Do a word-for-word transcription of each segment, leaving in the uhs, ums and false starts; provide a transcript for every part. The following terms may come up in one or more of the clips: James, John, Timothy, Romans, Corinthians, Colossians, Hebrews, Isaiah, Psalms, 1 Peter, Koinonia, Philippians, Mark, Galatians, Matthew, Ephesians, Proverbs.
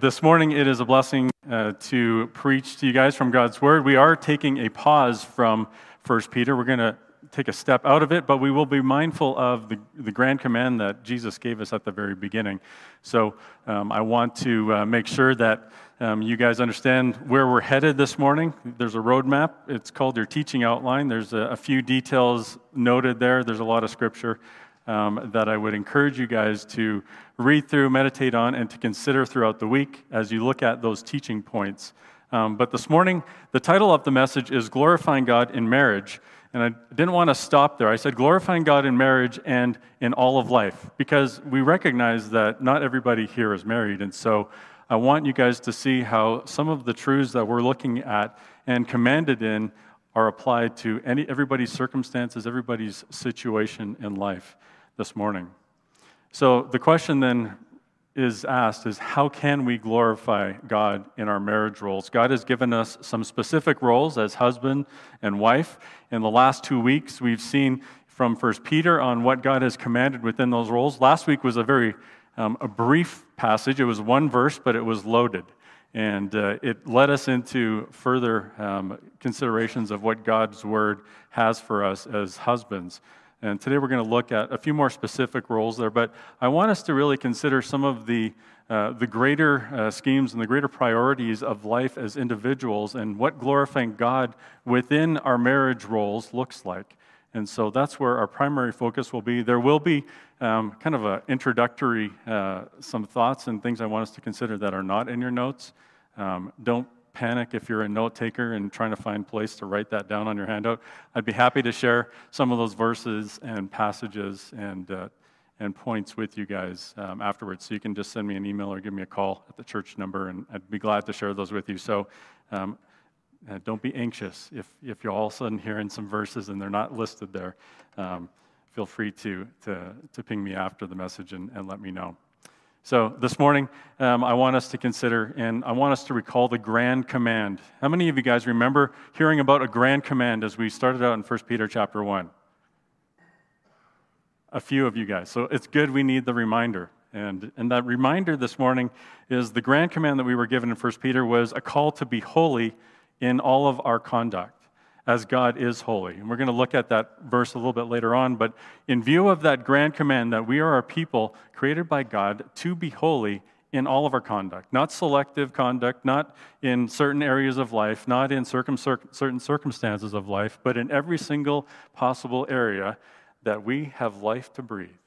This morning, it is a blessing uh, to preach to you guys from God's Word. We are taking a pause from First Peter. We're going to take a step out of it, but we will be mindful of the, the grand command that Jesus gave us at the very beginning. So um, I want to uh, make sure that um, you guys understand where we're headed this morning. There's a roadmap. It's called your teaching outline. There's a, a few details noted there. There's a lot of scripture Um, that I would encourage you guys to read through, meditate on, and to consider throughout the week as you look at those teaching points. Um, but this morning, the title of the message is Glorifying God in Marriage. And I didn't want to stop there. I said glorifying God in marriage and in all of life, because we recognize that not everybody here is married. And so I want you guys to see how some of the truths that we're looking at and commanded in are applied to any everybody's circumstances, everybody's situation in life this morning. So the question then is asked is, how can we glorify God in our marriage roles? God has given us some specific roles as husband and wife. In the last two weeks, we've seen from First Peter on what God has commanded within those roles. Last week was a very um, a brief passage. It was one verse, but it was loaded. And uh, it led us into further um, considerations of what God's Word has for us as husbands. And today we're going to look at a few more specific roles there, but I want us to really consider some of the uh, the greater uh, schemes and the greater priorities of life as individuals and what glorifying God within our marriage roles looks like. And so that's where our primary focus will be. There will be um, kind of an introductory, uh, some thoughts and things I want us to consider that are not in your notes. Um, don't panic if you're a note taker and trying to find place to write that down on your handout. I'd be happy to share some of those verses and passages and uh, and points with you guys um, afterwards. So you can just send me an email or give me a call at the church number, and I'd be glad to share those with you. So um, uh, don't be anxious if if you're all of a sudden hearing some verses and they're not listed there. Um, feel free to to to ping me after the message and, and let me know. So this morning, um, I want us to consider, and I want us to recall the grand command. How many of you guys remember hearing about a grand command as we started out in First Peter chapter one? A few of you guys. So it's good we need the reminder. And, and that reminder this morning is the grand command that we were given in First Peter was a call to be holy in all of our conduct, as God is holy. And we're going to look at that verse a little bit later on, but in view of that grand command that we are a people created by God to be holy in all of our conduct, not selective conduct, not in certain areas of life, not in circum- certain circumstances of life, but in every single possible area that we have life to breathe.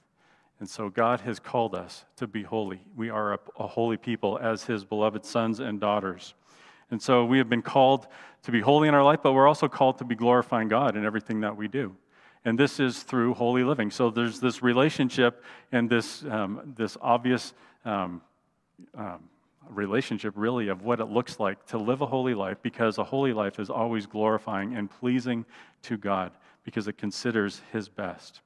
And so God has called us to be holy. We are a, a holy people as His beloved sons and daughters. And so we have been called to be holy in our life, but we're also called to be glorifying God in everything that we do. And this is through holy living. So there's this relationship and this um, this obvious um, um, relationship, really, of what it looks like to live a holy life, because a holy life is always glorifying and pleasing to God because it considers His best.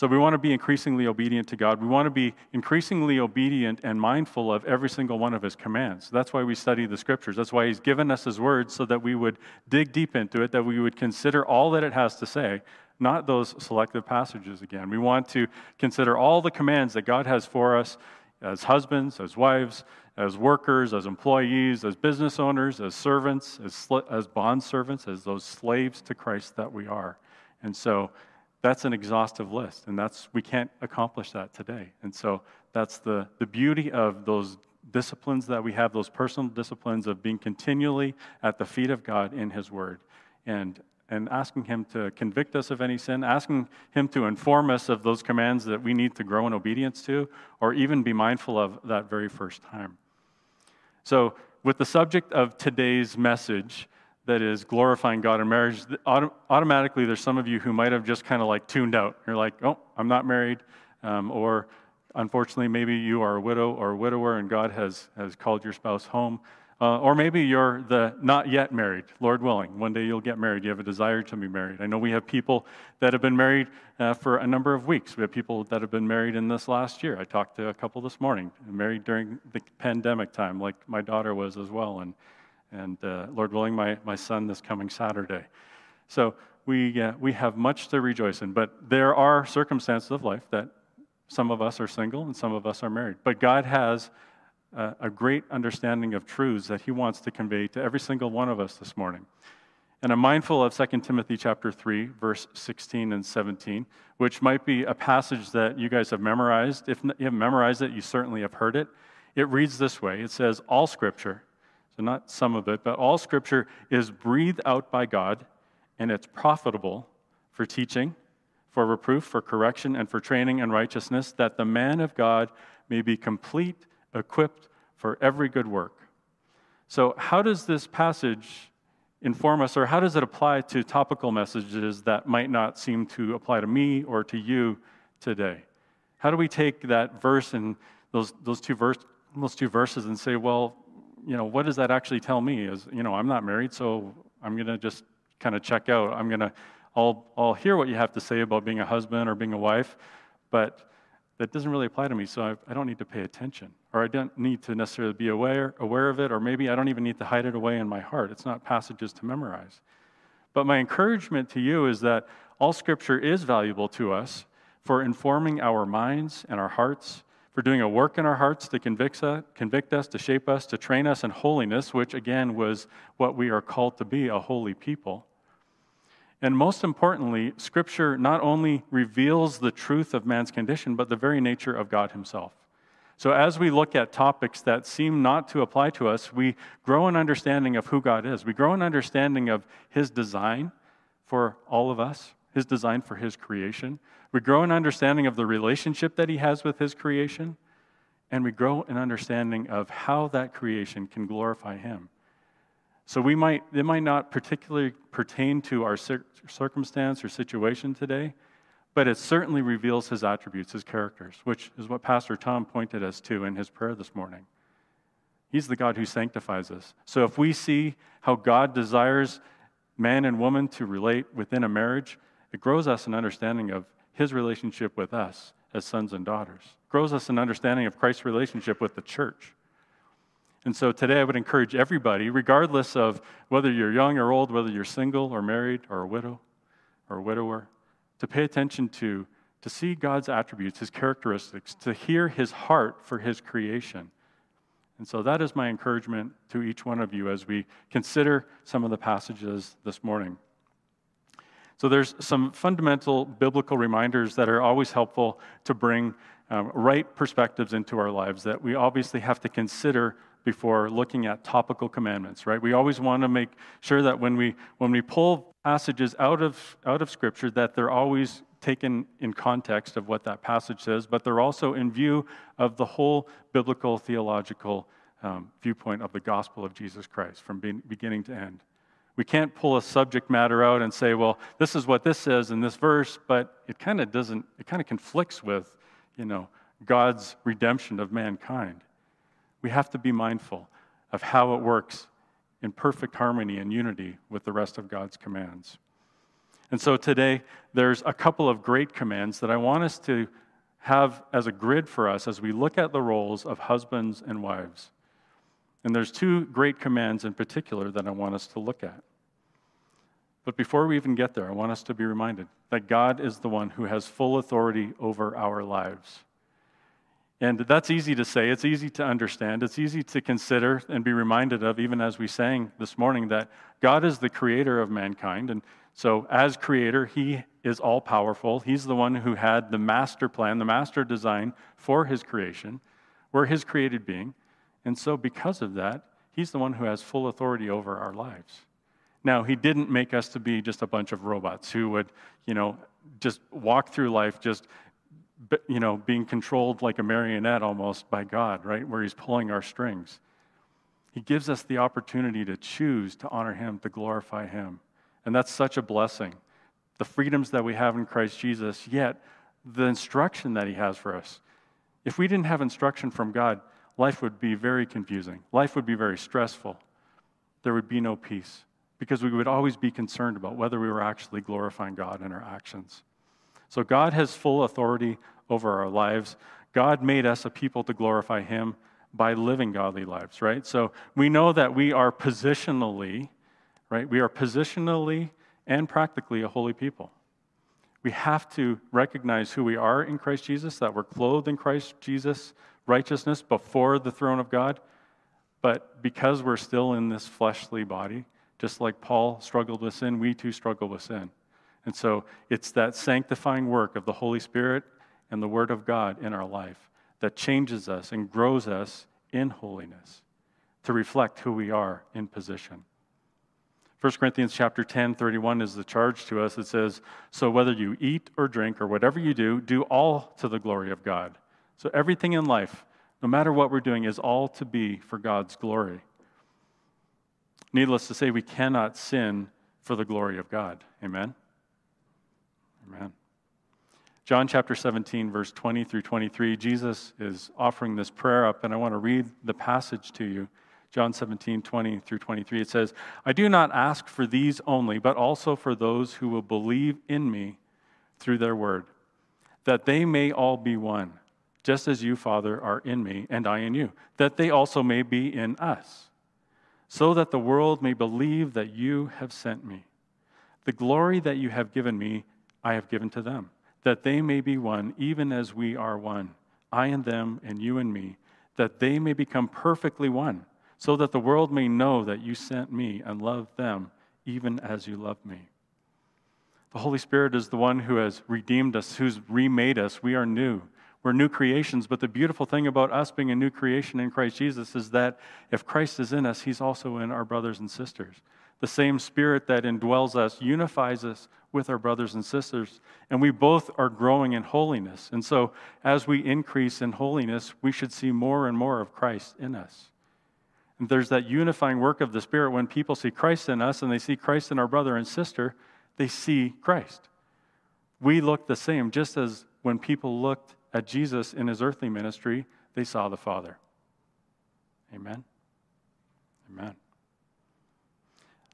So we want to be increasingly obedient to God. We want to be increasingly obedient and mindful of every single one of His commands. That's why we study the Scriptures. That's why He's given us His Word, so that we would dig deep into it, that we would consider all that it has to say, not those selective passages again. We want to consider all the commands that God has for us as husbands, as wives, as workers, as employees, as business owners, as servants, as, sl- as bond servants, as those slaves to Christ that we are. And so that's an exhaustive list, and that's we can't accomplish that today. And so that's the, the beauty of those disciplines that we have, those personal disciplines of being continually at the feet of God in His Word, and and asking Him to convict us of any sin, asking Him to inform us of those commands that we need to grow in obedience to, or even be mindful of that very first time. So with the subject of today's message, that is glorifying God in marriage, auto- automatically there's some of you who might have just kind of like tuned out. You're like, oh, I'm not married, um, or unfortunately maybe you are a widow or a widower and God has, has called your spouse home, uh, or maybe you're the not yet married, Lord willing. One day you'll get married. You have a desire to be married. I know we have people that have been married uh, for a number of weeks. We have people that have been married in this last year. I talked to a couple this morning, married during the pandemic time, like my daughter was as well, and And uh, Lord willing, my, my son this coming Saturday. So we uh, we have much to rejoice in. But there are circumstances of life that some of us are single and some of us are married. But God has a, a great understanding of truths that he wants to convey to every single one of us this morning. And I'm mindful of Second Timothy chapter three, verse sixteen and seventeen, which might be a passage that you guys have memorized. If you haven't memorized it, you certainly have heard it. It reads this way. It says, all Scripture, so not some of it, but all Scripture is breathed out by God, and it's profitable for teaching, for reproof, for correction, and for training in righteousness, that the man of God may be complete, equipped for every good work. So how does this passage inform us, or how does it apply to topical messages that might not seem to apply to me or to you today? How do we take that verse and those those two verse those two verses and say, well, you know, what does that actually tell me? Is, you know, I'm not married, so I'm going to just kind of check out. I'm going to I'll I'll hear what you have to say about being a husband or being a wife, but that doesn't really apply to me, so I, I don't need to pay attention, or I don't need to necessarily be aware, aware of it, or maybe I don't even need to hide it away in my heart. It's not passages to memorize. But my encouragement to you is that all Scripture is valuable to us for informing our minds and our hearts, for doing a work in our hearts to convict us, convict us, to shape us, to train us in holiness, which again was what we are called to be, a holy people. And most importantly, Scripture not only reveals the truth of man's condition, but the very nature of God himself. So as we look at topics that seem not to apply to us, we grow an understanding of who God is. We grow an understanding of his design for all of us, his design for his creation. We grow an understanding of the relationship that he has with his creation, and we grow an understanding of how that creation can glorify him. So we might, it might not particularly pertain to our cir- circumstance or situation today, but it certainly reveals his attributes, his characters, which is what Pastor Tom pointed us to in his prayer this morning. He's the God who sanctifies us. So if we see how God desires man and woman to relate within a marriage, it grows us an understanding of his relationship with us as sons and daughters. It grows us an understanding of Christ's relationship with the church. And so today I would encourage everybody, regardless of whether you're young or old, whether you're single or married or a widow or a widower, to pay attention to, to see God's attributes, his characteristics, to hear his heart for his creation. And so that is my encouragement to each one of you as we consider some of the passages this morning. So there's some fundamental biblical reminders that are always helpful to bring um, right perspectives into our lives that we obviously have to consider before looking at topical commandments, right? We always want to make sure that when we when we pull passages out of out of Scripture, that they're always taken in context of what that passage says, but they're also in view of the whole biblical theological um, viewpoint of the gospel of Jesus Christ from be- beginning to end. We can't pull a subject matter out and say, well, this is what this says in this verse, but it kind of doesn't. It kind of conflicts with, you know, God's redemption of mankind. We have to be mindful of how it works in perfect harmony and unity with the rest of God's commands. And so today, there's a couple of great commands that I want us to have as a grid for us as we look at the roles of husbands and wives. And there's two great commands in particular that I want us to look at. But before we even get there, I want us to be reminded that God is the one who has full authority over our lives. And that's easy to say, it's easy to understand, it's easy to consider and be reminded of, even as we sang this morning, that God is the creator of mankind, and so as creator, he is all-powerful. He's the one who had the master plan, the master design for his creation. We're his created being, and so because of that, he's the one who has full authority over our lives. Now, he didn't make us to be just a bunch of robots who would, you know, just walk through life just But, you know, being controlled like a marionette almost by God, right, where he's pulling our strings. He gives us the opportunity to choose to honor him, to glorify him. And that's such a blessing. The freedoms that we have in Christ Jesus, yet the instruction that he has for us. If we didn't have instruction from God, life would be very confusing. Life would be very stressful. There would be no peace because we would always be concerned about whether we were actually glorifying God in our actions. So God has full authority over our lives. God made us a people to glorify him by living godly lives, right? So we know that we are positionally, right? We are positionally and practically a holy people. We have to recognize who we are in Christ Jesus, that we're clothed in Christ Jesus, righteousness before the throne of God, but because we're still in this fleshly body, just like Paul struggled with sin, we too struggle with sin. And so it's that sanctifying work of the Holy Spirit and the Word of God in our life that changes us and grows us in holiness to reflect who we are in position. First Corinthians chapter ten, thirty-one is the charge to us. It says, so whether you eat or drink or whatever you do, do all to the glory of God. So everything in life, no matter what we're doing, is all to be for God's glory. Needless to say, we cannot sin for the glory of God. Amen? Amen. John chapter seventeen, verse twenty through twenty-three, Jesus is offering this prayer up, and I want to read the passage to you. John seventeen, twenty through twenty-three, it says, I do not ask for these only, but also for those who will believe in me through their word, that they may all be one, just as you, Father, are in me, and I in you, that they also may be in us, so that the world may believe that you have sent me. The glory that you have given me, I have given to them, that they may be one, even as we are one, I and them, and you and me, that they may become perfectly one, so that the world may know that you sent me and loved them even as you loved me. The Holy Spirit is the one who has redeemed us, who's remade us. We are new. We're new creations, but the beautiful thing about us being a new creation in Christ Jesus is that if Christ is in us, he's also in our brothers and sisters. The same Spirit that indwells us unifies us with our brothers and sisters, and we both are growing in holiness. And so as we increase in holiness, we should see more and more of Christ in us. And there's that unifying work of the Spirit. When people see Christ in us and they see Christ in our brother and sister, they see Christ. We look the same, just as when people looked at Jesus in his earthly ministry, they saw the Father. Amen? Amen.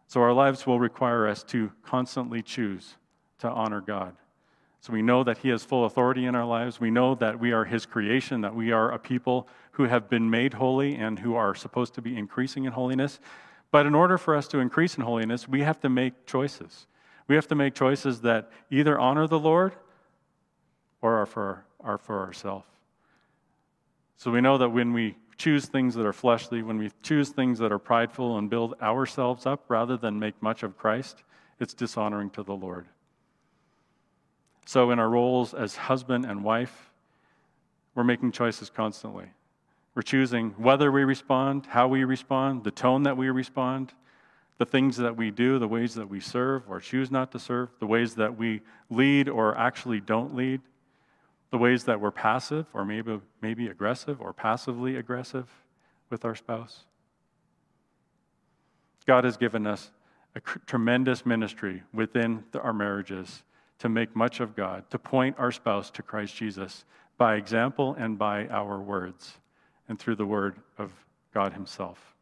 So our lives will require us to constantly choose to honor God. So we know that he has full authority in our lives. We know that we are his creation, that we are a people who have been made holy and who are supposed to be increasing in holiness. But in order for us to increase in holiness, we have to make choices. We have to make choices that either honor the Lord or are for, are for ourselves. So we know that when we choose things that are fleshly, when we choose things that are prideful and build ourselves up rather than make much of Christ, it's dishonoring to the Lord. So in our roles as husband and wife, we're making choices constantly. We're choosing whether we respond, how we respond, the tone that we respond, the things that we do, the ways that we serve or choose not to serve, the ways that we lead or actually don't lead, the ways that we're passive or maybe maybe aggressive or passively aggressive with our spouse. God has given us a tremendous ministry within our marriages to make much of God, to point our spouse to Christ Jesus by example and by our words, and through the word of God himself.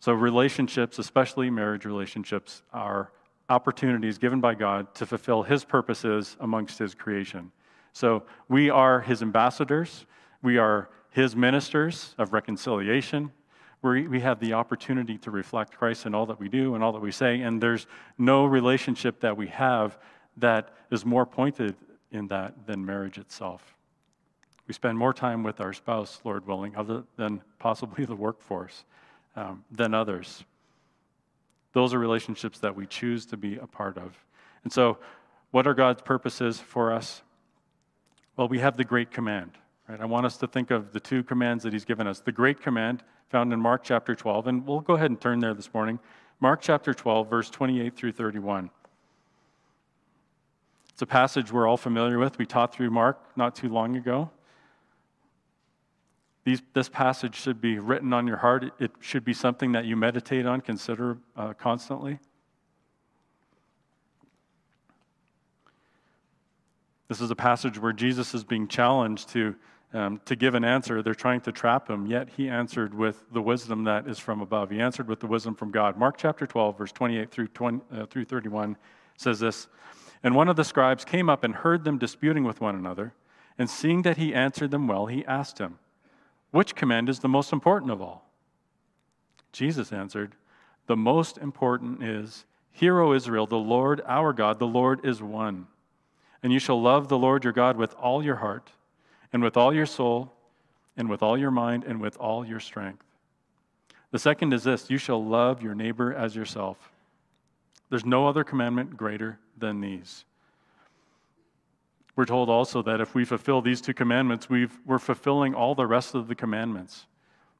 So relationships, especially marriage relationships, are opportunities given by God to fulfill his purposes amongst his creation. So we are his ambassadors. We are his ministers of reconciliation. We we have the opportunity to reflect Christ in all that we do and all that we say, and there's no relationship that we have that is more pointed in that than marriage itself. We spend more time with our spouse, Lord willing, other than possibly the workforce, um, than others. Those are relationships that we choose to be a part of. And so, what are God's purposes for us? Well, we have the Great Command, right? I want us to think of the two commands that he's given us. The Great Command, found in Mark chapter twelve, and we'll go ahead and turn there this morning. Mark chapter twelve, verse twenty-eight through thirty-one. It's a passage we're all familiar with. We taught through Mark not too long ago. These, this passage should be written on your heart. It, it should be something that you meditate on, consider uh, constantly. This is a passage where Jesus is being challenged to, um, to give an answer. They're trying to trap him, yet he answered with the wisdom that is from above. He answered with the wisdom from God. Mark chapter twelve, verse twenty-eight through thirty-one says this, and one of the scribes came up and heard them disputing with one another, and seeing that he answered them well, he asked him, which command is the most important of all? Jesus answered, the most important is, Hear, O Israel, the Lord our God, the Lord is one. And you shall love the Lord your God with all your heart, and with all your soul, and with all your mind, and with all your strength. The second is this: you shall love your neighbor as yourself. There's no other commandment greater than these. We're told also that if we fulfill these two commandments, we've, we're fulfilling all the rest of the commandments.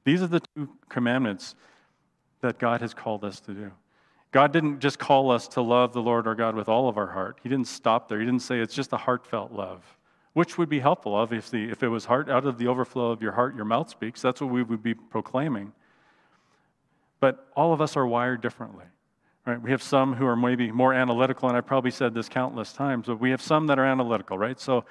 These are the two commandments that God has called us to do. God didn't just call us to love the Lord our God with all of our heart. He didn't stop there. He didn't say it's just a heartfelt love, which would be helpful, obviously. If it was heart, out of the overflow of your heart, your mouth speaks. That's what we would be proclaiming. But all of us are wired differently, right? We have some who are maybe more analytical, and I've probably said this countless times, but we have some that are analytical, right? So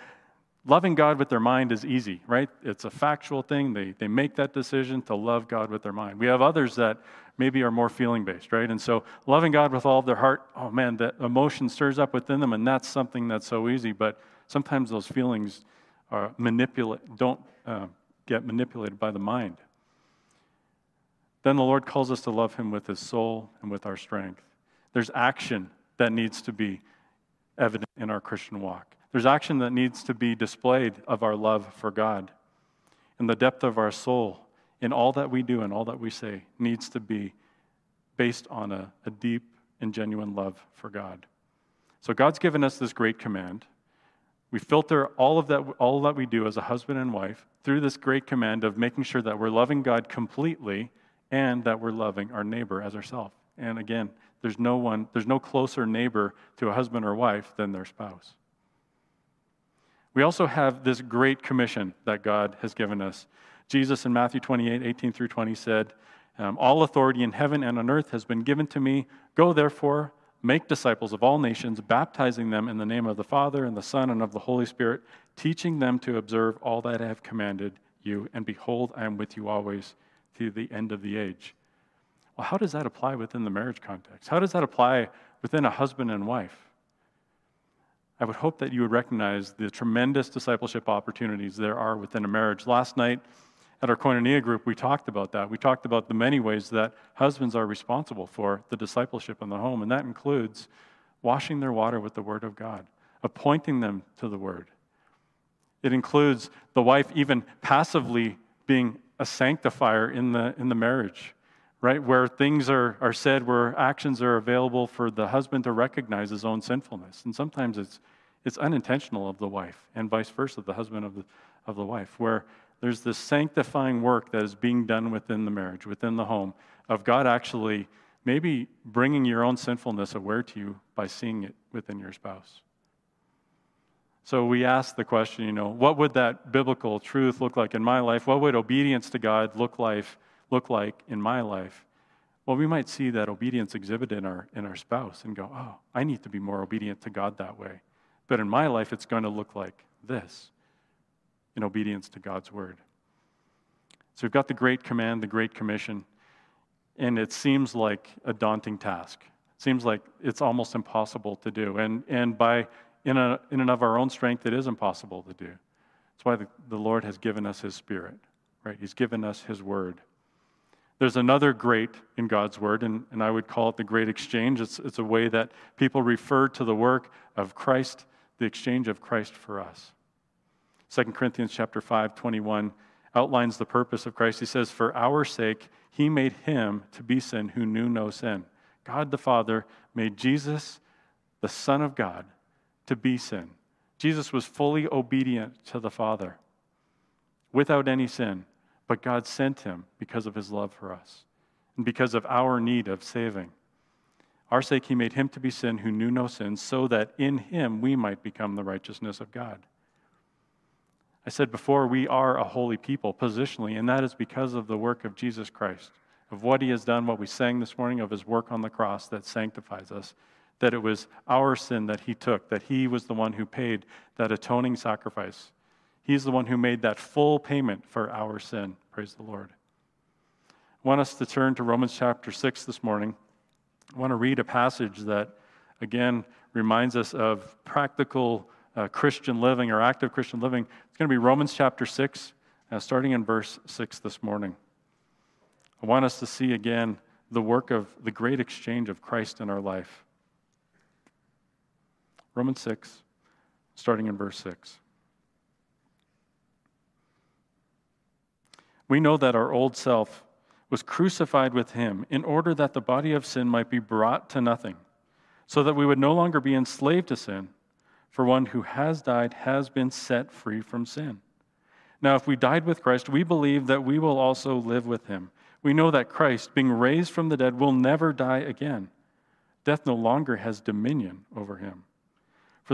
loving God with their mind is easy, right? It's a factual thing. They they make that decision to love God with their mind. We have others that maybe are more feeling-based, right? And so loving God with all of their heart, oh man, that emotion stirs up within them, and that's something that's so easy, but sometimes those feelings are manipula- don't uh, get manipulated by the mind. Then the Lord calls us to love him with his soul and with our strength. There's action that needs to be evident in our Christian walk. There's action that needs to be displayed of our love for God. And the depth of our soul in all that we do and all that we say needs to be based on a, a deep and genuine love for God. So God's given us this great command. We filter all of that, all that we do as a husband and wife through this great command of making sure that we're loving God completely and that we're loving our neighbor as ourselves. And again, there's no one, there's no closer neighbor to a husband or wife than their spouse. We also have this great commission that God has given us. Jesus in Matthew twenty-eight, eighteen through twenty said, um, all authority in heaven and on earth has been given to me. Go therefore, make disciples of all nations, baptizing them in the name of the Father and the Son and of the Holy Spirit, teaching them to observe all that I have commanded you. And behold, I am with you always to the end of the age. Well, how does that apply within the marriage context? How does that apply within a husband and wife? I would hope that you would recognize the tremendous discipleship opportunities there are within a marriage. Last night at our Koinonia group, we talked about that. We talked about the many ways that husbands are responsible for the discipleship in the home, and that includes washing their water with the Word of God, appointing them to the Word. It includes the wife even passively being a sanctifier in the in the marriage, right? Where things are, are said, where actions are available for the husband to recognize his own sinfulness. And sometimes it's it's unintentional of the wife, and vice versa, the husband of the of the wife, where there's this sanctifying work that is being done within the marriage, within the home, of God actually maybe bringing your own sinfulness aware to you by seeing it within your spouse. So we ask the question, you know, what would that biblical truth look like in my life? What would obedience to God look like, look like in my life? Well, we might see that obedience exhibited in our, in our spouse and go, oh, I need to be more obedient to God that way. But in my life, it's going to look like this, in obedience to God's word. So we've got the great command, the great commission, and it seems like a daunting task. It seems like it's almost impossible to do. And and by in, a, in and of our own strength, it is impossible to do. That's why the, the Lord has given us his spirit, right? He's given us his word. There's another great in God's word, and, and I would call it the great exchange. It's, it's a way that people refer to the work of Christ, the exchange of Christ for us. Second Corinthians chapter five, twenty-one outlines the purpose of Christ. He says, for our sake, he made him to be sin who knew no sin. God the Father made Jesus, the Son of God, to be sin. Jesus was fully obedient to the Father without any sin, but God sent him because of his love for us and because of our need of saving. Our sake, he made him to be sin who knew no sin, so that in him we might become the righteousness of God. I said before, we are a holy people positionally, and that is because of the work of Jesus Christ, of what he has done, what we sang this morning, of his work on the cross that sanctifies us, that it was our sin that he took, that he was the one who paid that atoning sacrifice. He's the one who made that full payment for our sin. Praise the Lord. I want us to turn to Romans chapter six this morning. I want to read a passage that, again, reminds us of practical Uh, Christian living or active Christian living. It's going to be Romans chapter six, uh, starting in verse six this morning. I want us to see again the work of the great exchange of Christ in our life. Romans six, starting in verse six. We know that our old self was crucified with him in order that the body of sin might be brought to nothing, so that we would no longer be enslaved to sin, for one who has died has been set free from sin. Now, if we died with Christ, we believe that we will also live with him. We know that Christ, being raised from the dead, will never die again. Death no longer has dominion over him. For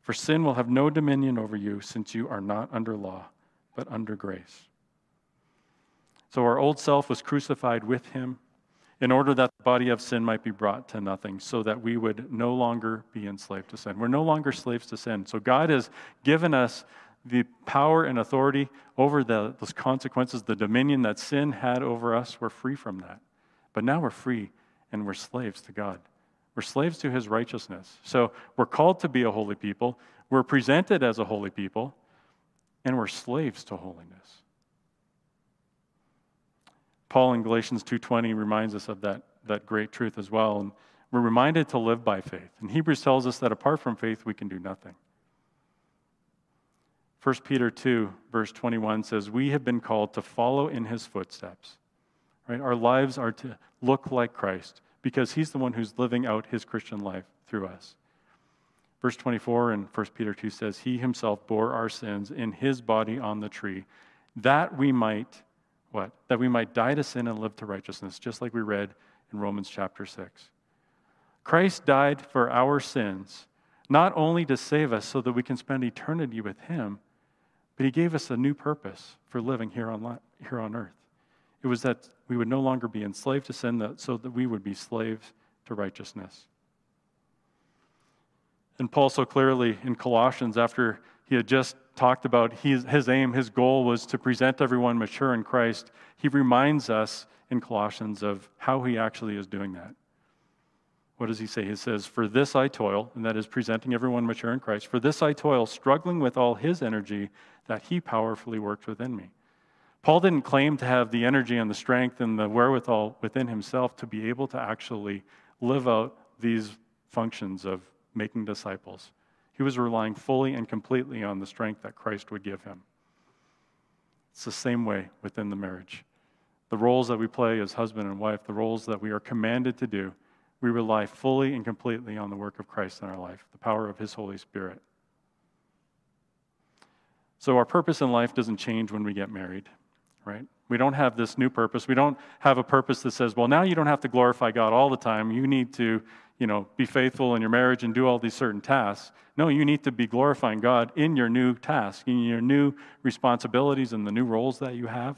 For sin will have no dominion over you, since you are not under law, but under grace. So our old self was crucified with him in order that the body of sin might be brought to nothing, so that we would no longer be enslaved to sin. We're no longer slaves to sin. So God has given us the power and authority over the, those consequences, the dominion that sin had over us. We're free from that. But now we're free and we're slaves to God. We're slaves to his righteousness. So we're called to be a holy people. We're presented as a holy people. And we're slaves to holiness. Paul in Galatians two twenty reminds us of that, that great truth as well. And we're reminded to live by faith. And Hebrews tells us that apart from faith, we can do nothing. First Peter two, verse twenty-one says, we have been called to follow in his footsteps. Right? Our lives are to look like Christ because he's the one who's living out his Christian life through us. Verse twenty-four in First Peter two says, he himself bore our sins in his body on the tree, that we might What? That we might die to sin and live to righteousness, just like we read in Romans chapter six. Christ died for our sins, not only to save us so that we can spend eternity with him, but he gave us a new purpose for living here on, here on earth. It was that we would no longer be enslaved to sin, so that we would be slaves to righteousness. And Paul so clearly in Colossians, after he had just talked about his, his aim, his goal was to present everyone mature in Christ, he reminds us in Colossians of how he actually is doing that. What does he say? He says, for this I toil, and that is presenting everyone mature in Christ, for this I toil, struggling with all his energy that he powerfully worked within me. Paul didn't claim to have the energy and the strength and the wherewithal within himself to be able to actually live out these functions of making disciples. He was relying fully and completely on the strength that Christ would give him. It's the same way within the marriage. The roles that we play as husband and wife, the roles that we are commanded to do, we rely fully and completely on the work of Christ in our life, the power of his Holy Spirit. So our purpose in life doesn't change when we get married, right? We don't have this new purpose. We don't have a purpose that says, well, now you don't have to glorify God all the time. You need to, you know, be faithful in your marriage and do all these certain tasks. No, you need to be glorifying God in your new tasks, in your new responsibilities and the new roles that you have.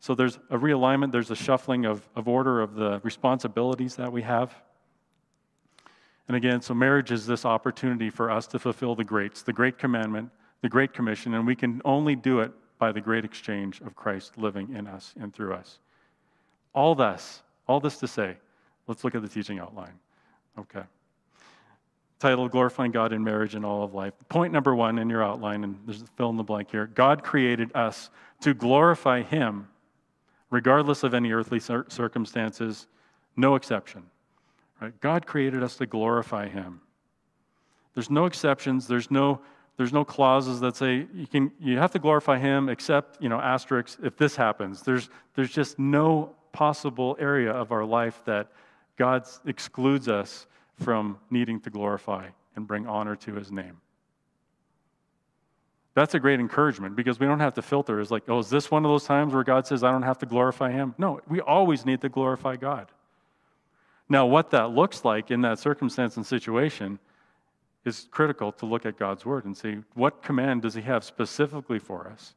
So there's a realignment, there's a shuffling of, of order of the responsibilities that we have. And again, so marriage is this opportunity for us to fulfill the greats, the great commandment, the great commission, and we can only do it by the great exchange of Christ living in us and through us. All this, all this to say, let's look at the teaching outline. Okay. Title, Glorifying God in Marriage and All of Life. Point number one in your outline, and there's a fill in the blank here. God created us to glorify him regardless of any earthly cir- circumstances, no exception. Right? God created us to glorify him. There's no exceptions. There's no, there's no clauses that say you can, you have to glorify him except, you know, asterisks if this happens. There's, there's just no possible area of our life that God excludes us from needing to glorify and bring honor to his name. That's a great encouragement because we don't have to filter. It's like, oh, is this one of those times where God says I don't have to glorify him? No, we always need to glorify God. Now, what that looks like in that circumstance and situation is critical to look at God's word and see what command does he have specifically for us.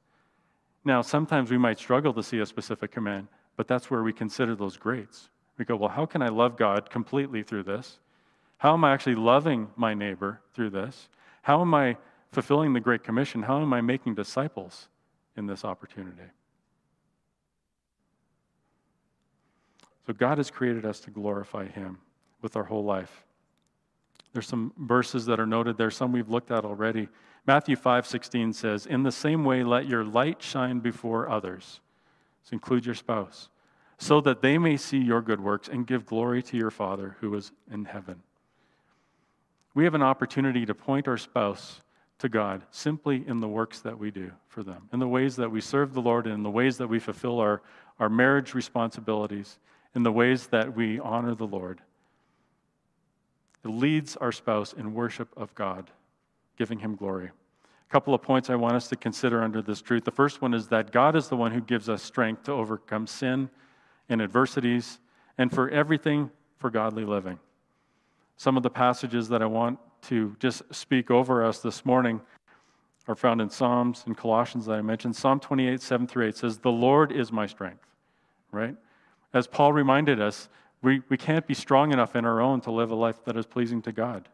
Now, sometimes we might struggle to see a specific command, but that's where we consider those greats. We go, well, how can I love God completely through this? How am I actually loving my neighbor through this? How am I fulfilling the Great Commission? How am I making disciples in this opportunity? So God has created us to glorify Him with our whole life. There's some verses that are noted there, some we've looked at already. Matthew five sixteen says, "In the same way, let your light shine before others." So include your spouse. "So that they may see your good works and give glory to your Father who is in heaven." We have an opportunity to point our spouse to God simply in the works that we do for them, in the ways that we serve the Lord, and in the ways that we fulfill our, our marriage responsibilities, in the ways that we honor the Lord. It leads our spouse in worship of God, giving Him glory. A couple of points I want us to consider under this truth. The first one is that God is the one who gives us strength to overcome sin and adversities and for everything for godly living. Some of the passages that I want to just speak over us this morning are found in Psalms and Colossians that I mentioned. Psalm twenty-eight, seven through eight says, "The Lord is my strength," right? As Paul reminded us, we, we can't be strong enough in our own to live a life that is pleasing to God.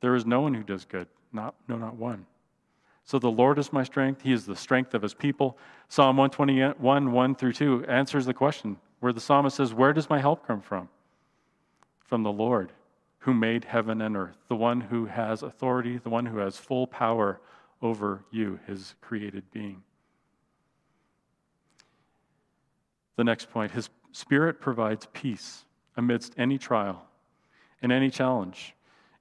There is no one who does good, not, no, not one. So the Lord is my strength. He is the strength of His people. Psalm one twenty-one, one through two answers the question where the psalmist says, "Where does my help come from?" From the Lord who made heaven and earth, the one who has authority, the one who has full power over you, His created being. The next point, His Spirit provides peace amidst any trial and any challenge.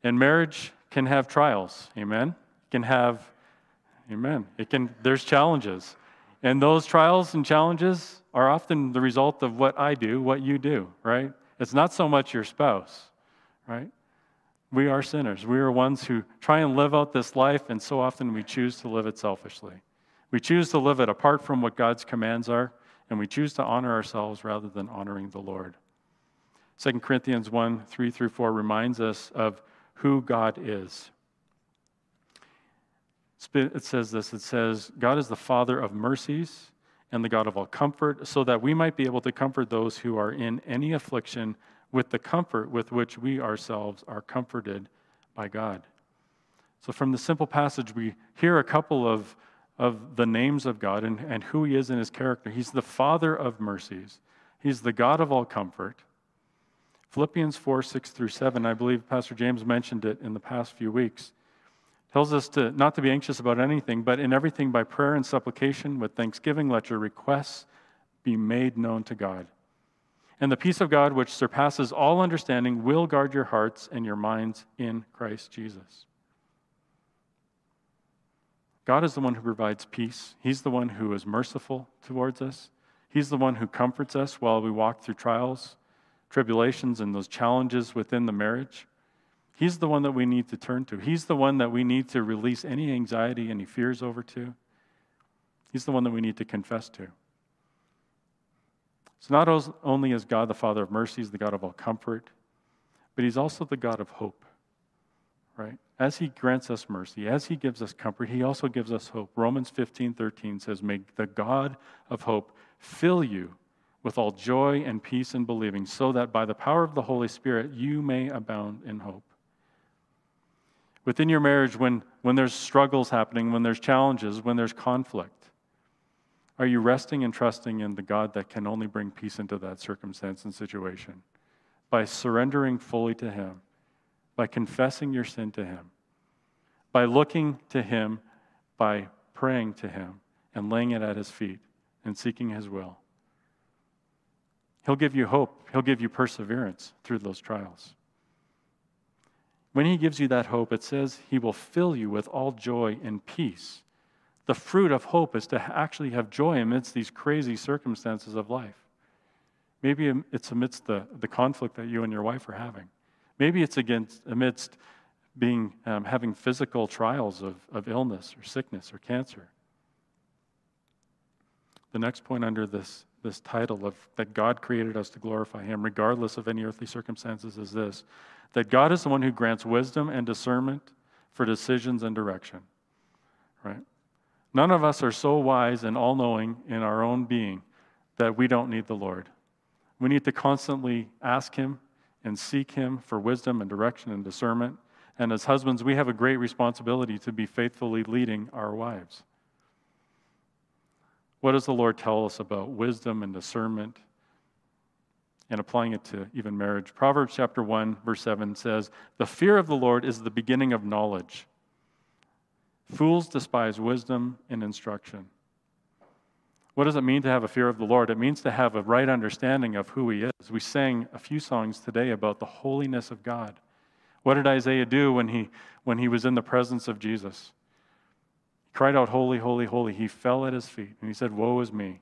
And marriage can have trials, amen? Can have Amen. It can. There's challenges. And those trials and challenges are often the result of what I do, what you do, right? It's not so much your spouse, right? We are sinners. We are ones who try and live out this life, and so often we choose to live it selfishly. We choose to live it apart from what God's commands are, and we choose to honor ourselves rather than honoring the Lord. Second Corinthians one, three through four reminds us of who God is. It says this, it says, "God is the Father of mercies and the God of all comfort, so that we might be able to comfort those who are in any affliction with the comfort with which we ourselves are comforted by God." So from the simple passage, we hear a couple of, of the names of God and, and who He is in His character. He's the Father of mercies. He's the God of all comfort. Philippians four, six through seven, I believe Pastor James mentioned it in the past few weeks, tells us to not to be anxious about anything, but in everything by prayer and supplication with thanksgiving, let your requests be made known to God. And the peace of God, which surpasses all understanding, will guard your hearts and your minds in Christ Jesus. God is the one who provides peace. He's the one who is merciful towards us. He's the one who comforts us while we walk through trials, tribulations, and those challenges within the marriage. He's the one that we need to turn to. He's the one that we need to release any anxiety, any fears over to. He's the one that we need to confess to. So not only is God the Father of mercies, the God of all comfort, but He's also the God of hope, right? As He grants us mercy, as He gives us comfort, He also gives us hope. Romans fifteen, thirteen says, "May the God of hope fill you with all joy and peace in believing, so that by the power of the Holy Spirit you may abound in hope." Within your marriage, when, when there's struggles happening, when there's challenges, when there's conflict, are you resting and trusting in the God that can only bring peace into that circumstance and situation? By surrendering fully to Him, by confessing your sin to Him, by looking to Him, by praying to Him, and laying it at His feet and seeking His will. He'll give you hope. He'll give you perseverance through those trials. When He gives you that hope, it says He will fill you with all joy and peace. The fruit of hope is to actually have joy amidst these crazy circumstances of life. Maybe it's amidst the, the conflict that you and your wife are having. Maybe it's against, amidst being um, having physical trials of, of illness or sickness or cancer. The next point under this, this title of that God created us to glorify Him, regardless of any earthly circumstances, is this: that God is the one who grants wisdom and discernment for decisions and direction, right? None of us are so wise and all-knowing in our own being that we don't need the Lord. We need to constantly ask Him and seek Him for wisdom and direction and discernment. And as husbands, we have a great responsibility to be faithfully leading our wives. What does the Lord tell us about wisdom and discernment and applying it to even marriage? Proverbs chapter one, verse seven says, "The fear of the Lord is the beginning of knowledge. Fools despise wisdom and instruction." What does it mean to have a fear of the Lord? It means to have a right understanding of who He is. We sang a few songs today about the holiness of God. What did Isaiah do when he, when he was in the presence of Jesus? He cried out, "Holy, holy, holy." He fell at His feet and he said, "Woe is me."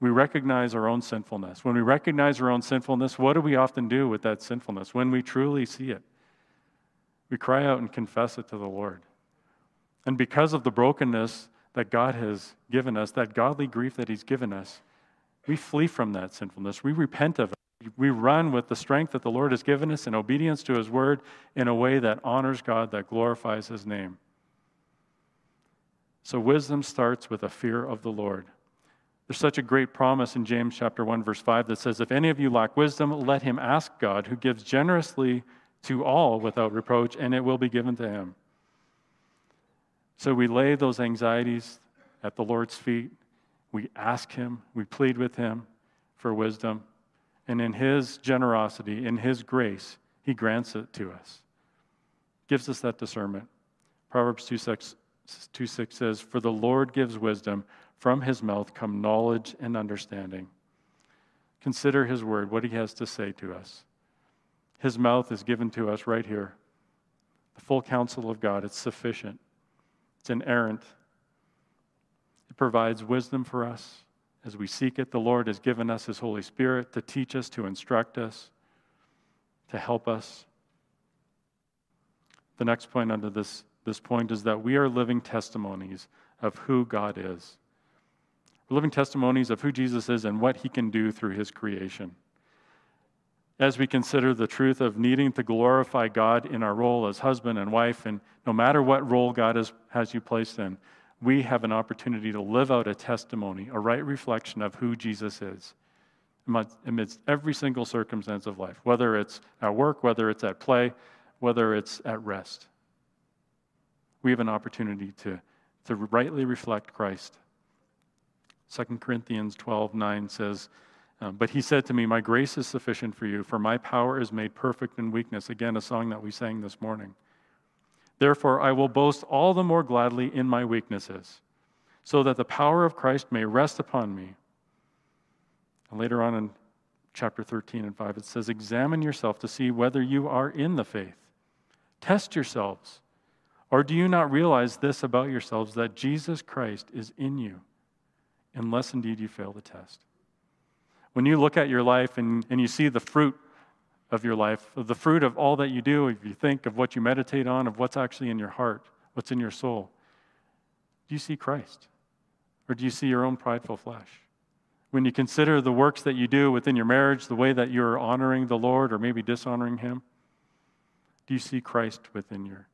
We recognize our own sinfulness. When we recognize our own sinfulness, what do we often do with that sinfulness? When we truly see it, we cry out and confess it to the Lord. And because of the brokenness that God has given us, that godly grief that He's given us, we flee from that sinfulness. We repent of it. We run with the strength that the Lord has given us in obedience to His word in a way that honors God, that glorifies His name. So wisdom starts with a fear of the Lord. There's such a great promise in James chapter one, verse five that says, "If any of you lack wisdom, let him ask God, who gives generously to all without reproach, and it will be given to him." So we lay those anxieties at the Lord's feet. We ask Him, we plead with Him for wisdom. And in His generosity, in His grace, He grants it to us. Gives us that discernment. Proverbs two six says, "For the Lord gives wisdom. From His mouth come knowledge and understanding." Consider His word, what He has to say to us. His mouth is given to us right here. The full counsel of God, it's sufficient. It's inerrant. It provides wisdom for us. As we seek it, the Lord has given us His Holy Spirit to teach us, to instruct us, to help us. The next point under this, this point is that we are living testimonies of who God is. We're living testimonies of who Jesus is and what He can do through His creation. As we consider the truth of needing to glorify God in our role as husband and wife, and no matter what role God has, has you placed in, we have an opportunity to live out a testimony, a right reflection of who Jesus is amidst every single circumstance of life, whether it's at work, whether it's at play, whether it's at rest. We have an opportunity to, to rightly reflect Christ. Second Corinthians twelve nine says, Um, but He said to me, "My grace is sufficient for you, for my power is made perfect in weakness." Again, a song that we sang this morning. "Therefore, I will boast all the more gladly in my weaknesses, so that the power of Christ may rest upon me." And later on in chapter thirteen and five, it says, "Examine yourself to see whether you are in the faith. Test yourselves. Or do you not realize this about yourselves, that Jesus Christ is in you, unless indeed you fail the test?" When you look at your life and, and you see the fruit of your life, the fruit of all that you do, if you think of what you meditate on, of what's actually in your heart, what's in your soul, do you see Christ? Or do you see your own prideful flesh? When you consider the works that you do within your marriage, the way that you're honoring the Lord or maybe dishonoring Him, do you see Christ within your,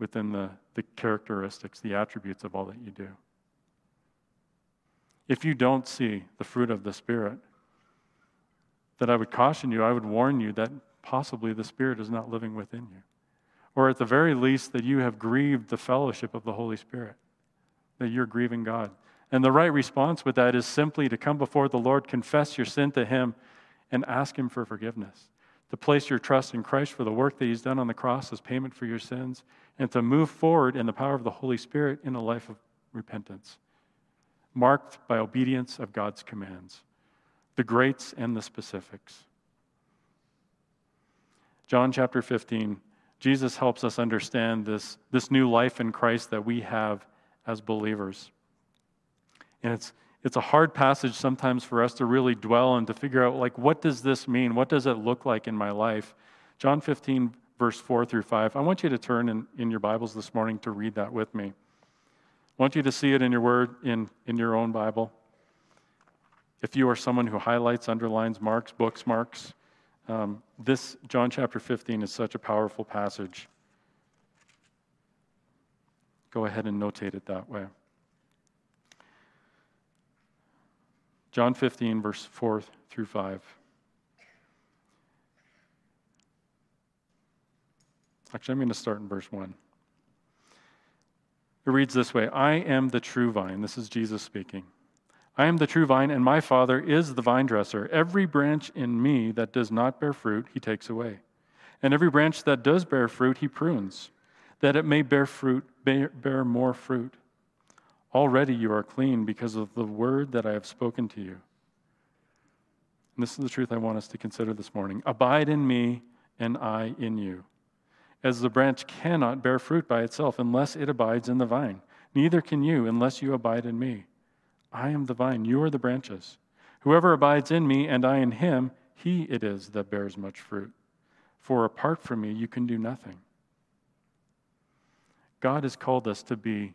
within the, the characteristics, the attributes of all that you do? If you don't see the fruit of the Spirit, then I would caution you, I would warn you that possibly the Spirit is not living within you. Or at the very least, that you have grieved the fellowship of the Holy Spirit, that you're grieving God. And the right response with that is simply to come before the Lord, confess your sin to Him, and ask Him for forgiveness, to place your trust in Christ for the work that He's done on the cross as payment for your sins, and to move forward in the power of the Holy Spirit in a life of repentance, marked by obedience of God's commands, the greats and the specifics. John chapter fifteen, Jesus helps us understand this, this new life in Christ that we have as believers. And it's, it's a hard passage sometimes for us to really dwell and to figure out, like, what does this mean? What does it look like in my life? John fifteen, verse four through five. I want you to turn in, in your Bibles this morning to read that with me. I want you to see it in your word, in, in your own Bible. If you are someone who highlights, underlines, marks, bookmarks, um, this John chapter fifteen is such a powerful passage. Go ahead and notate it that way. John fifteen, verse four through five. Actually, I'm going to start in verse one. It reads this way, I am the true vine. This is Jesus speaking. I am the true vine, and my Father is the vine dresser. Every branch in me that does not bear fruit, he takes away. And every branch that does bear fruit, he prunes, that it may bear fruit, bear, bear more fruit. Already you are clean because of the word that I have spoken to you. And this is the truth I want us to consider this morning. Abide in me, and I in you. As the branch cannot bear fruit by itself unless it abides in the vine, neither can you unless you abide in me. I am the vine, you are the branches. Whoever abides in me and I in him, he it is that bears much fruit. For apart from me, you can do nothing. God has called us to be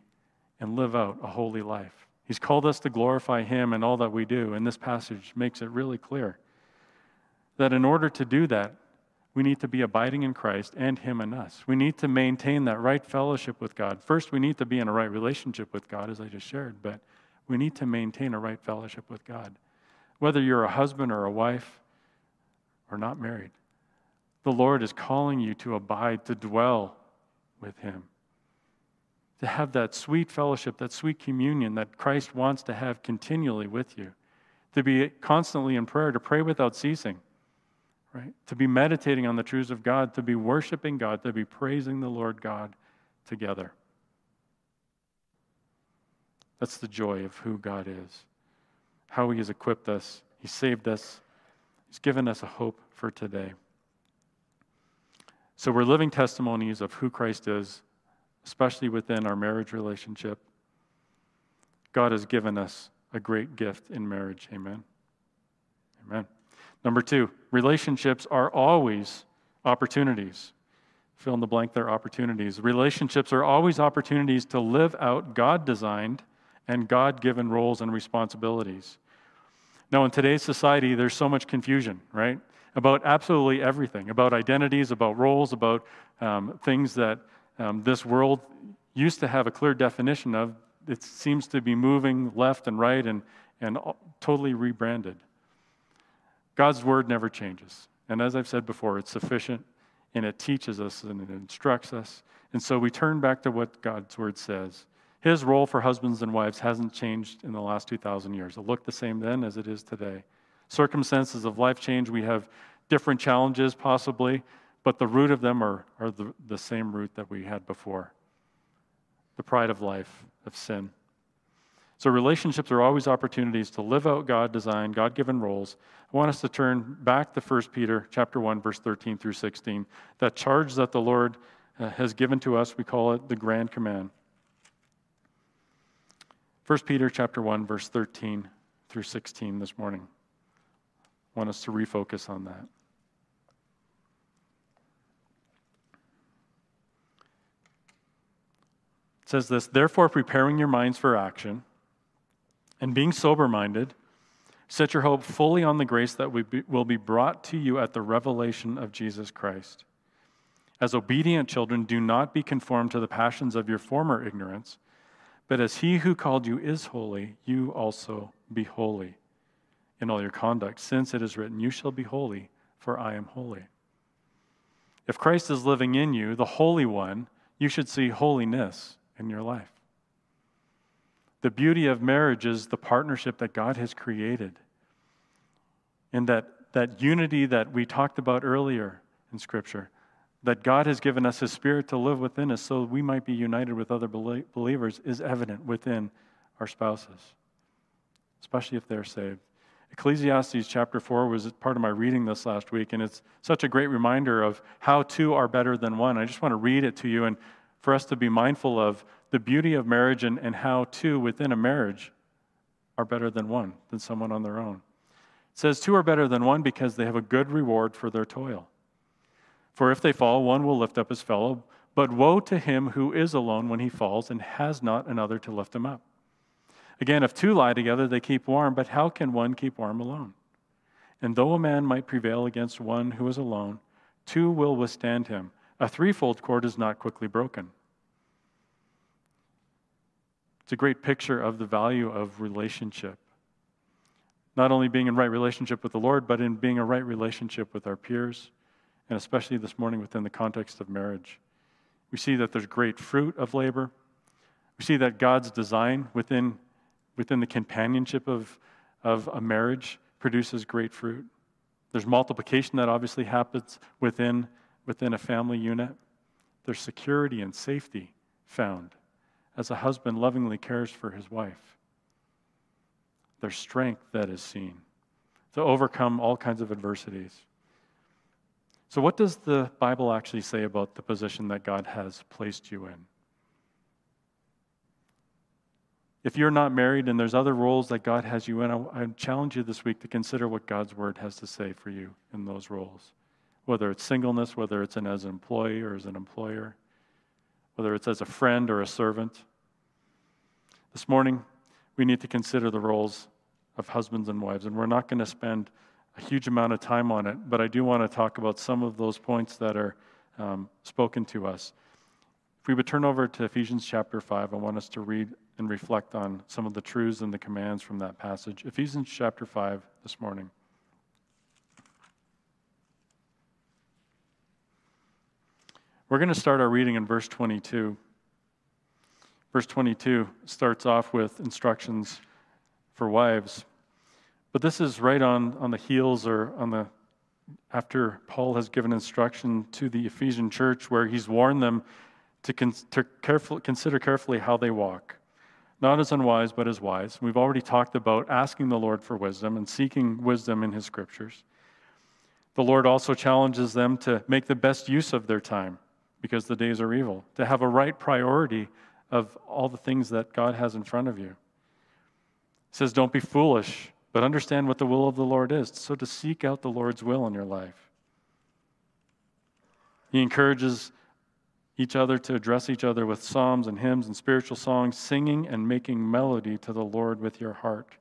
and live out a holy life. He's called us to glorify him in all that we do, and this passage makes it really clear that in order to do that, we need to be abiding in Christ and him in us. We need to maintain that right fellowship with God. First, we need to be in a right relationship with God, as I just shared, but we need to maintain a right fellowship with God. Whether you're a husband or a wife or not married, the Lord is calling you to abide, to dwell with him, to have that sweet fellowship, that sweet communion that Christ wants to have continually with you, to be constantly in prayer, to pray without ceasing, right? To be meditating on the truths of God, to be worshiping God, to be praising the Lord God together. That's the joy of who God is, how he has equipped us. He saved us. He's given us a hope for today. So we're living testimonies of who Christ is, especially within our marriage relationship. God has given us a great gift in marriage. Amen. Amen. Number two, relationships are always opportunities. Fill in the blank, they're opportunities. Relationships are always opportunities to live out God-designed and God-given roles and responsibilities. Now, in today's society, there's so much confusion, right? About absolutely everything, about identities, about roles, about um, things that um, this world used to have a clear definition of. It seems to be moving left and right and, and totally rebranded. God's word never changes. And as I've said before, it's sufficient, and it teaches us, and it instructs us. And so we turn back to what God's word says. His role for husbands and wives hasn't changed in the last two thousand years. It looked the same then as it is today. Circumstances of life change. We have different challenges possibly, but the root of them are, are the, the same root that we had before. The pride of life, of sin. So relationships are always opportunities to live out God-designed, God-given roles. I want us to turn back to First Peter chapter one, verse thirteen through sixteen. That charge that the Lord has given to us, we call it the Grand Command. First Peter chapter one, verse thirteen through sixteen this morning. I want us to refocus on that. It says this, therefore preparing your minds for action, and being sober-minded, set your hope fully on the grace that we be, will be brought to you at the revelation of Jesus Christ. As obedient children, do not be conformed to the passions of your former ignorance, but as he who called you is holy, you also be holy in all your conduct, since it is written, you shall be holy, for I am holy. If Christ is living in you, the Holy One, you should see holiness in your life. The beauty of marriage is the partnership that God has created. And that, that unity that we talked about earlier in Scripture, that God has given us His Spirit to live within us so we might be united with other believers, is evident within our spouses, especially if they're saved. Ecclesiastes chapter four was part of my reading this last week, and it's such a great reminder of how two are better than one. I just want to read it to you and for us to be mindful of the beauty of marriage and, and how two within a marriage are better than one, than someone on their own. It says, two are better than one because they have a good reward for their toil. For if they fall, one will lift up his fellow, but woe to him who is alone when he falls and has not another to lift him up. Again, if two lie together, they keep warm, but how can one keep warm alone? And though a man might prevail against one who is alone, two will withstand him. A threefold cord is not quickly broken. It's a great picture of the value of relationship. Not only being in right relationship with the Lord, but in being a right relationship with our peers, and especially this morning within the context of marriage. We see that there's great fruit of labor. We see that God's design within, within the companionship of, of a marriage produces great fruit. There's multiplication that obviously happens within, within a family unit. There's security and safety found as a husband lovingly cares for his wife. There's strength that is seen to overcome all kinds of adversities. So what does the Bible actually say about the position that God has placed you in? If you're not married and there's other roles that God has you in, I, I challenge you this week to consider what God's Word has to say for you in those roles, whether it's singleness, whether it's an, as an employee or as an employer, whether it's as a friend or a servant. This morning, we need to consider the roles of husbands and wives, and we're not going to spend a huge amount of time on it, but I do want to talk about some of those points that are um, spoken to us. If we would turn over to Ephesians chapter five, I want us to read and reflect on some of the truths and the commands from that passage. Ephesians chapter five this morning. We're going to start our reading in verse twenty-two. Verse twenty-two starts off with instructions for wives. But this is right on, on the heels or on the after Paul has given instruction to the Ephesian church where he's warned them to, con- to careful, consider carefully how they walk, not as unwise but as wise. We've already talked about asking the Lord for wisdom and seeking wisdom in his scriptures. The Lord also challenges them to make the best use of their time because the days are evil, to have a right priority of all the things that God has in front of you. He says, don't be foolish, but understand what the will of the Lord is, so to seek out the Lord's will in your life. He encourages each other to address each other with psalms and hymns and spiritual songs, singing and making melody to the Lord with your heart,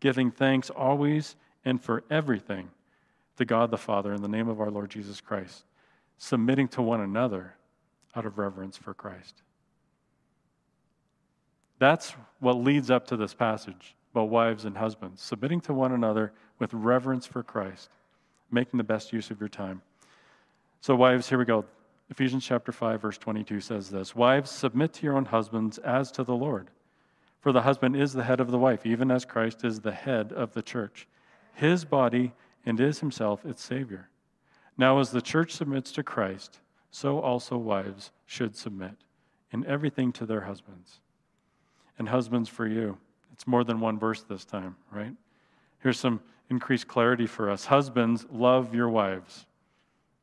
giving thanks always and for everything to God the Father in the name of our Lord Jesus Christ, submitting to one another out of reverence for Christ. That's what leads up to this passage about wives and husbands, submitting to one another with reverence for Christ, making the best use of your time. So wives, here we go. Ephesians chapter five, verse twenty-two says this, wives, submit to your own husbands as to the Lord, for the husband is the head of the wife, even as Christ is the head of the church, his body, and is himself its Savior. Now as the church submits to Christ, so also wives should submit in everything to their husbands. And husbands, for you, it's more than one verse this time, right? Here's some increased clarity for us. Husbands, love your wives.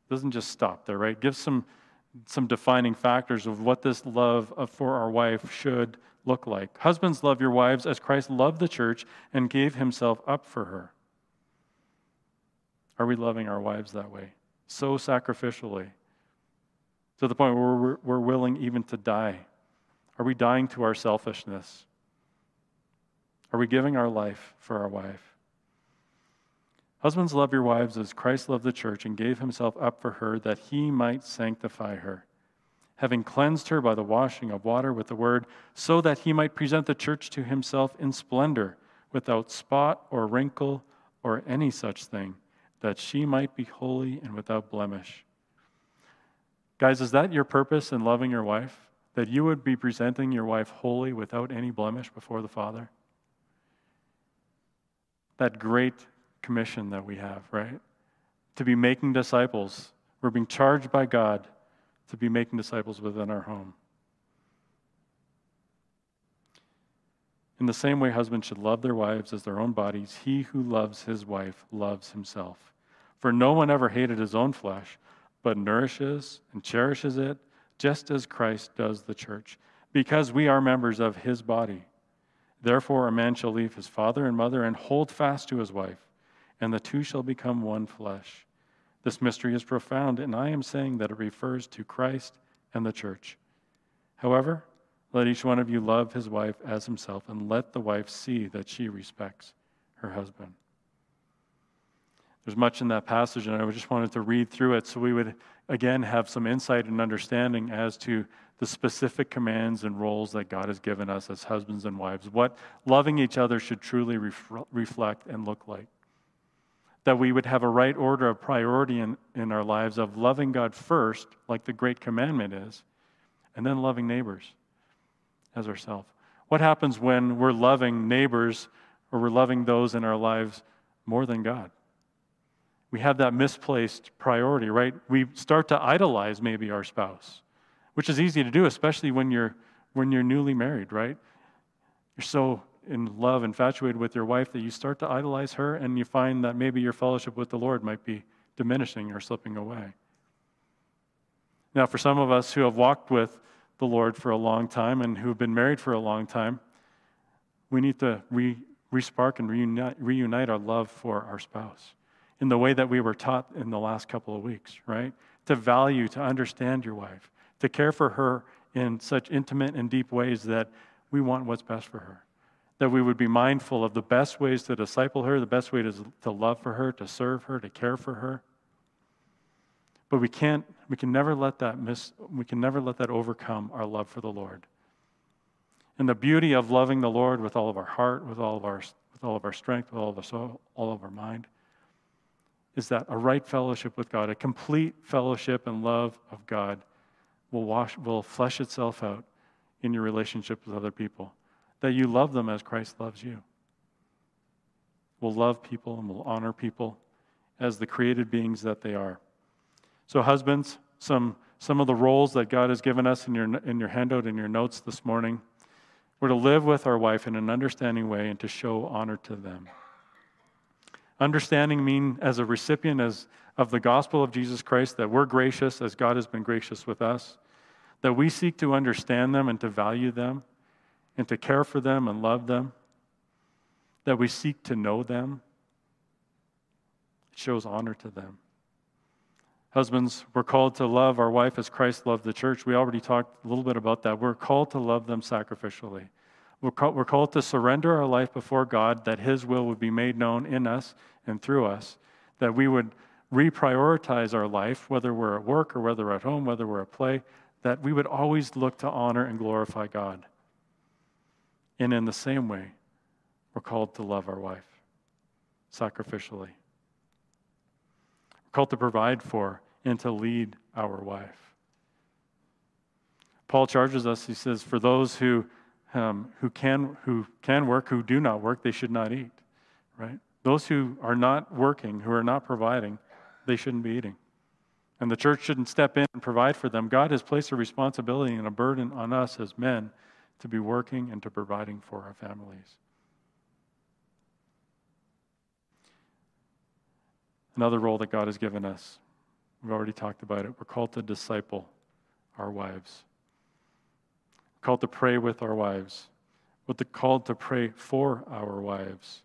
It doesn't just stop there, right? Give some, some defining factors of what this love of, for our wife should look like. Husbands, love your wives as Christ loved the church and gave himself up for her. Are we loving our wives that way? So sacrificially, to the point where we're, we're willing even to die. Are we dying to our selfishness? Are we giving our life for our wife? Husbands, love your wives as Christ loved the church and gave himself up for her that he might sanctify her, having cleansed her by the washing of water with the word, so that he might present the church to himself in splendor, without spot or wrinkle or any such thing, that she might be holy and without blemish. Guys, is that your purpose in loving your wife? That you would be presenting your wife holy without any blemish before the Father? That great commission that we have, right? To be making disciples. We're being charged by God to be making disciples within our home. In the same way, husbands should love their wives as their own bodies. He who loves his wife loves himself. For no one ever hated his own flesh, but nourishes and cherishes it, just as Christ does the church, because we are members of his body. Therefore, a man shall leave his father and mother and hold fast to his wife, and the two shall become one flesh. This mystery is profound, and I am saying that it refers to Christ and the church. However, let each one of you love his wife as himself, and let the wife see that she respects her husband. There's much in that passage, and I just wanted to read through it so we would, again, have some insight and understanding as to the specific commands and roles that God has given us as husbands and wives, what loving each other should truly ref- reflect and look like, that we would have a right order of priority in, in our lives of loving God first, like the great commandment is, and then loving neighbors as ourselves. What happens when we're loving neighbors or we're loving those in our lives more than God? We have that misplaced priority, right? We start to idolize maybe our spouse, which is easy to do, especially when you're when you're newly married, right? You're so in love, infatuated with your wife that you start to idolize her, and you find that maybe your fellowship with the Lord might be diminishing or slipping away. Now, for some of us who have walked with the Lord for a long time and who have been married for a long time, we need to re- re-spark and reunite, reunite our love for our spouse in the way that we were taught in the last couple of weeks, right? To value, to understand your wife, to care for her in such intimate and deep ways that we want what's best for her, that we would be mindful of the best ways to disciple her, the best way to, to love for her, to serve her, to care for her. But we can't, we can never let that miss, we can never let that overcome our love for the Lord. And the beauty of loving the Lord with all of our heart, with all of our, with all of our strength, with all of our soul, all of our mind, is that a right fellowship with God, a complete fellowship and love of God will wash, will flesh itself out in your relationship with other people. That you love them as Christ loves you. We'll love people and we'll honor people as the created beings that they are. So husbands, some some of the roles that God has given us in your in your handout, in your notes this morning, we're to live with our wife in an understanding way and to show honor to them. Understanding mean as a recipient as of the gospel of Jesus Christ that we're gracious as God has been gracious with us, that we seek to understand them and to value them, and to care for them and love them, that we seek to know them. It shows honor to them. Husbands, we're called to love our wife as Christ loved the church. We already talked a little bit about that. We're called to love them sacrificially. We're, call, we're called to surrender our life before God that His will would be made known in us and through us, that we would reprioritize our life, whether we're at work or whether we're at home, whether we're at play, that we would always look to honor and glorify God. And in the same way, we're called to love our wife sacrificially. We're called to provide for and to lead our wife. Paul charges us, he says, for those who um, who can who can work, who do not work, they should not eat, right? Those who are not working, who are not providing, they shouldn't be eating. And the church shouldn't step in and provide for them. God has placed a responsibility and a burden on us as men to be working and to providing for our families. Another role that God has given us, we've already talked about it, we're called to disciple our wives. We're called to pray with our wives. We're called to pray for our wives.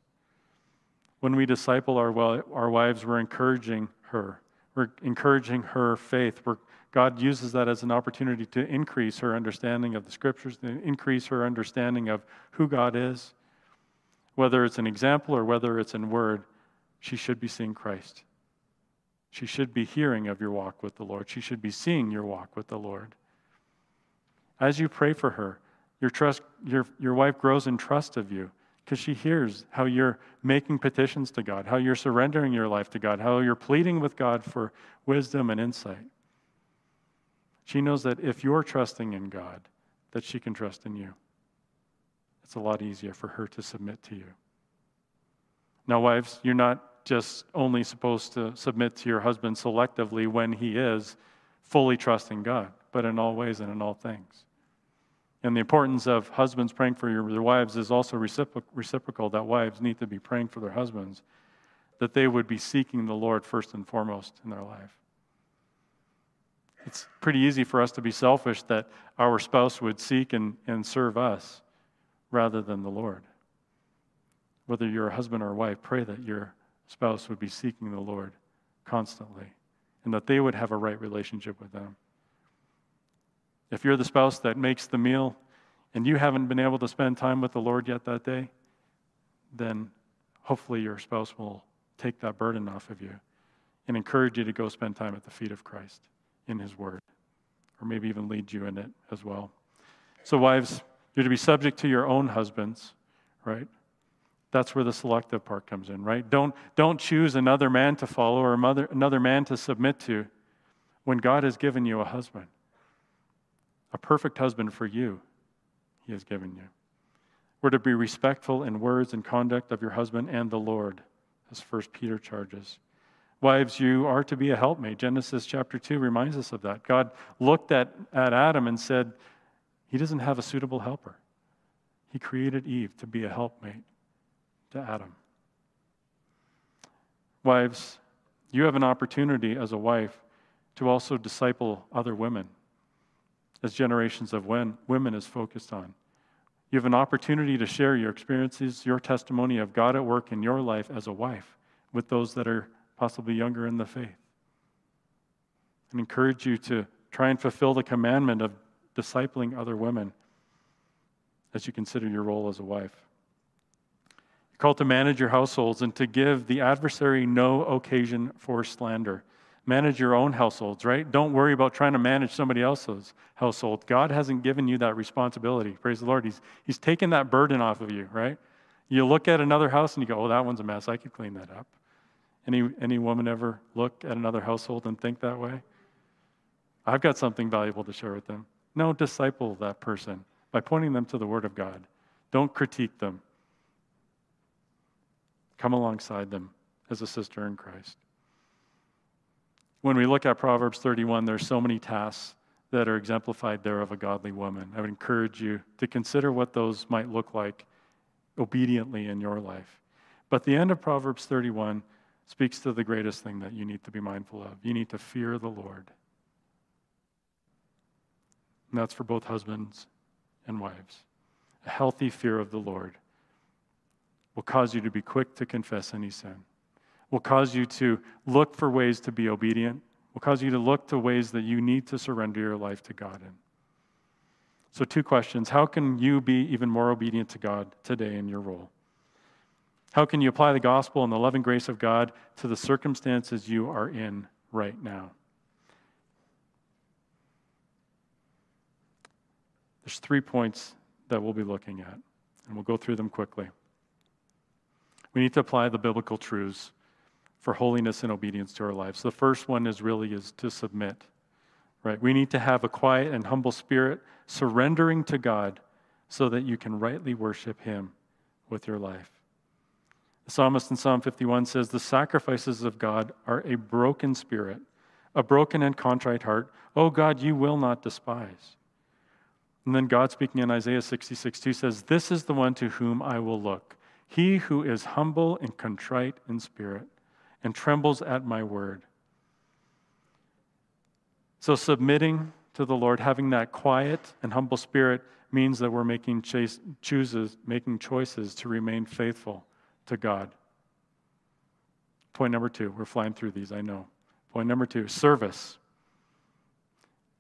When we disciple our, our wives, we're encouraging her. We're encouraging her faith. We're God uses that as an opportunity to increase her understanding of the Scriptures, to increase her understanding of who God is. Whether it's an example or whether it's in word, she should be seeing Christ. She should be hearing of your walk with the Lord. She should be seeing your walk with the Lord. As you pray for her, your trust, your, your wife grows in trust of you because she hears how you're making petitions to God, how you're surrendering your life to God, how you're pleading with God for wisdom and insight. She knows that if you're trusting in God, that she can trust in you. It's a lot easier for her to submit to you. Now, wives, you're not just only supposed to submit to your husband selectively when he is fully trusting God, but in all ways and in all things. And the importance of husbands praying for your, their wives is also recipro- reciprocal, that wives need to be praying for their husbands, that they would be seeking the Lord first and foremost in their life. It's pretty easy for us to be selfish that our spouse would seek and, and serve us rather than the Lord. Whether you're a husband or a wife, pray that your spouse would be seeking the Lord constantly and that they would have a right relationship with them. If you're the spouse that makes the meal and you haven't been able to spend time with the Lord yet that day, then hopefully your spouse will take that burden off of you and encourage you to go spend time at the feet of Christ in His Word, or maybe even lead you in it as well. So wives, you're to be subject to your own husbands, right? That's where the selective part comes in, right? Don't, don't choose another man to follow or another, another man to submit to when God has given you a husband, A perfect husband for you he has given you. We're to be respectful in words and conduct of your husband and the Lord, as First Peter charges. Wives, you are to be a helpmate. Genesis chapter two reminds us of that. God looked at, at Adam and said, he doesn't have a suitable helper. He created Eve to be a helpmate to Adam. Wives, you have an opportunity as a wife to also disciple other women, as generations of women is focused on. You have an opportunity to share your experiences, your testimony of God at work in your life as a wife with those that are possibly younger in the faith. And encourage you to try and fulfill the commandment of discipling other women as you consider your role as a wife. You're called to manage your households and to give the adversary no occasion for slander. Manage your own households, right? Don't worry about trying to manage somebody else's household. God hasn't given you that responsibility. Praise the Lord. He's, he's taken that burden off of you, right? You look at another house and you go, oh, that one's a mess. I could clean that up. Any, any woman ever look at another household and think that way? I've got something valuable to share with them. No, disciple that person by pointing them to the Word of God. Don't critique them. Come alongside them as a sister in Christ. When we look at Proverbs thirty-one, there's so many tasks that are exemplified there of a godly woman. I would encourage you to consider what those might look like obediently in your life. But the end of Proverbs thirty-one speaks to the greatest thing that you need to be mindful of. You need to fear the Lord. And that's for both husbands and wives. A healthy fear of the Lord will cause you to be quick to confess any sin, will cause you to look for ways to be obedient, will cause you to look to ways that you need to surrender your life to God in. So two questions. How can you be even more obedient to God today in your role? How can you apply the gospel and the love and grace of God to the circumstances you are in right now? There's three points that we'll be looking at, and we'll go through them quickly. We need to apply the biblical truths for holiness and obedience to our lives. The first one is really is to submit, right? We need to have a quiet and humble spirit, surrendering to God so that you can rightly worship Him with your life. The psalmist in Psalm fifty-one says, the sacrifices of God are a broken spirit, a broken and contrite heart. O God, you will not despise. And then God speaking in Isaiah sixty-six two says, this is the one to whom I will look, he who is humble and contrite in spirit and trembles at my word. So submitting to the Lord, having that quiet and humble spirit means that we're making chase, chooses, making choices to remain faithful to God. Point number two, we're flying through these, I know. Point number two, service.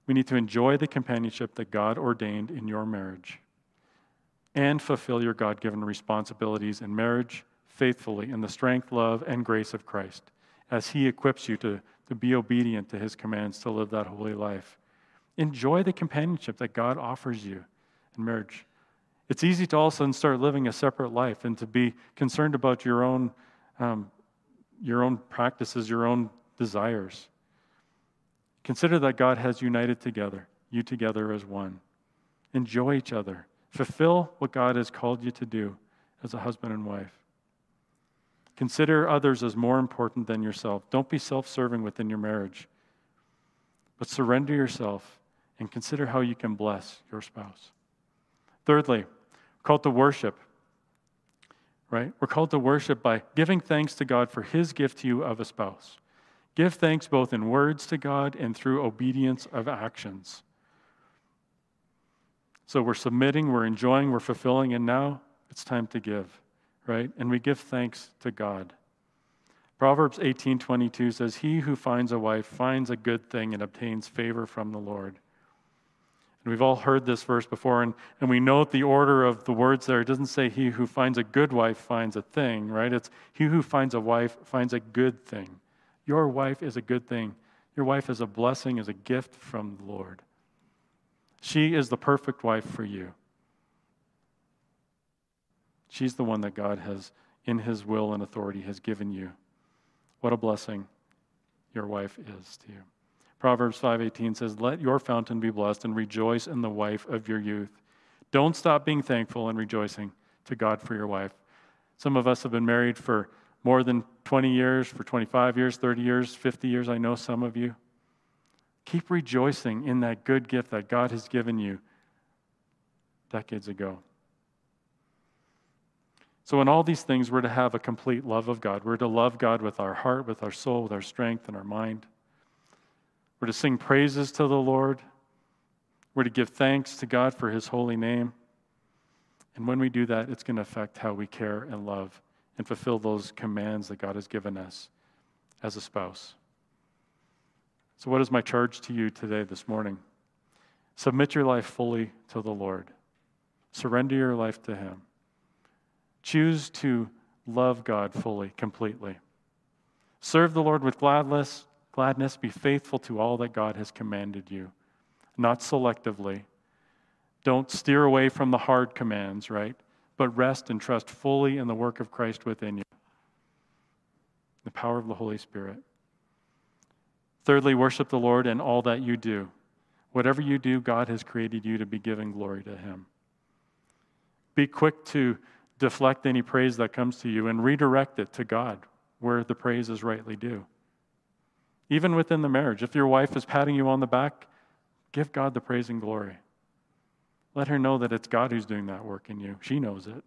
We need to enjoy the companionship that God ordained in your marriage and fulfill your God-given responsibilities in marriage faithfully in the strength, love, and grace of Christ as He equips you to, to be obedient to His commands to live that holy life. Enjoy the companionship that God offers you in marriage. It's easy to all of a sudden start living a separate life and to be concerned about your own, um, your own practices, your own desires. Consider that God has united together, you together as one. Enjoy each other. Fulfill what God has called you to do as a husband and wife. Consider others as more important than yourself. Don't be self-serving within your marriage, but surrender yourself and consider how you can bless your spouse. Thirdly, we're called to worship, right? We're called to worship by giving thanks to God for His gift to you of a spouse. Give thanks both in words to God and through obedience of actions. So we're submitting, we're enjoying, we're fulfilling, and now it's time to give, right? And we give thanks to God. Proverbs eighteen twenty-two says, he who finds a wife finds a good thing and obtains favor from the Lord. And we've all heard this verse before, and, and we note the order of the words there. It doesn't say he who finds a good wife finds a thing, right? It's he who finds a wife finds a good thing. Your wife is a good thing. Your wife is a blessing, is a gift from the Lord. She is the perfect wife for you. She's the one that God has, in His will and authority, has given you. What a blessing your wife is to you. Proverbs five eighteen says, "Let your fountain be blessed and rejoice in the wife of your youth." Don't stop being thankful and rejoicing to God for your wife. Some of us have been married for more than twenty years, for twenty-five years, thirty years, fifty years. I know some of you. Keep rejoicing in that good gift that God has given you decades ago. So in all these things, we're to have a complete love of God. We're to love God with our heart, with our soul, with our strength, and our mind. We're to sing praises to the Lord. We're to give thanks to God for his holy name. And when we do that, it's going to affect how we care and love and fulfill those commands that God has given us as a spouse. So what is my charge to you today, this morning? Submit your life fully to the Lord. Surrender your life to him. Choose to love God fully, completely. Serve the Lord with gladness. Gladness. Be faithful to all that God has commanded you, not selectively. Don't steer away from the hard commands, right? But rest and trust fully in the work of Christ within you, the power of the Holy Spirit. Thirdly, worship the Lord in all that you do. Whatever you do, God has created you to be giving glory to him. Be quick to deflect any praise that comes to you and redirect it to God where the praise is rightly due. Even within the marriage, if your wife is patting you on the back, give God the praise and glory. Let her know that it's God who's doing that work in you. She knows it.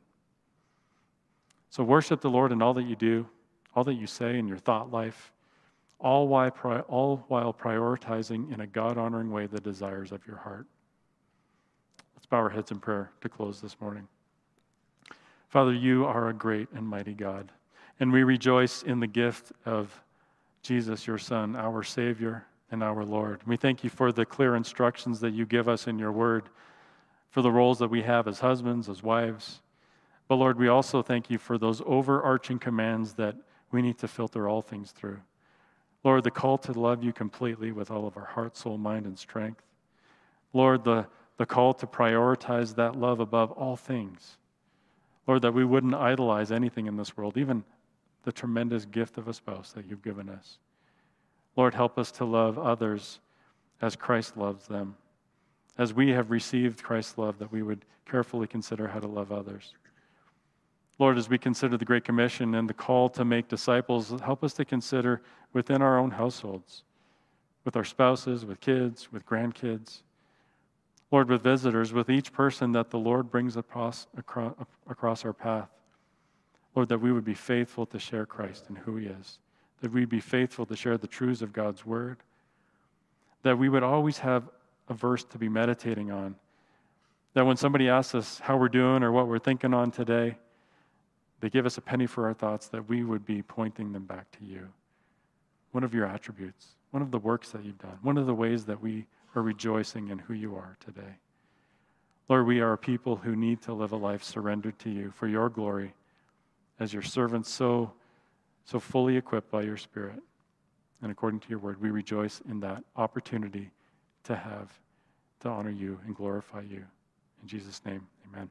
So worship the Lord in all that you do, all that you say in your thought life, all while prioritizing in a God-honoring way the desires of your heart. Let's bow our heads in prayer to close this morning. Father, you are a great and mighty God, and we rejoice in the gift of Jesus, your Son, our Savior and our Lord. We thank you for the clear instructions that you give us in your word, for the roles that we have as husbands, as wives. But Lord, we also thank you for those overarching commands that we need to filter all things through. Lord, the call to love you completely with all of our heart, soul, mind, and strength. Lord, the, the call to prioritize that love above all things. Lord, that we wouldn't idolize anything in this world, even the tremendous gift of a spouse that you've given us. Lord, help us to love others as Christ loves them. As we have received Christ's love, that we would carefully consider how to love others. Lord, as we consider the Great Commission and the call to make disciples, help us to consider within our own households, with our spouses, with kids, with grandkids, Lord, with visitors, with each person that the Lord brings across, across, across our path. Lord, that we would be faithful to share Christ and who he is, that we'd be faithful to share the truths of God's word, that we would always have a verse to be meditating on, that when somebody asks us how we're doing or what we're thinking on today, they give us a penny for our thoughts, that we would be pointing them back to you. One of your attributes, one of the works that you've done, one of the ways that we are rejoicing in who you are today. Lord, we are a people who need to live a life surrendered to you for your glory as your servants, so, so fully equipped by your Spirit. And according to your word, we rejoice in that opportunity to have, to honor you and glorify you. In Jesus' name, amen.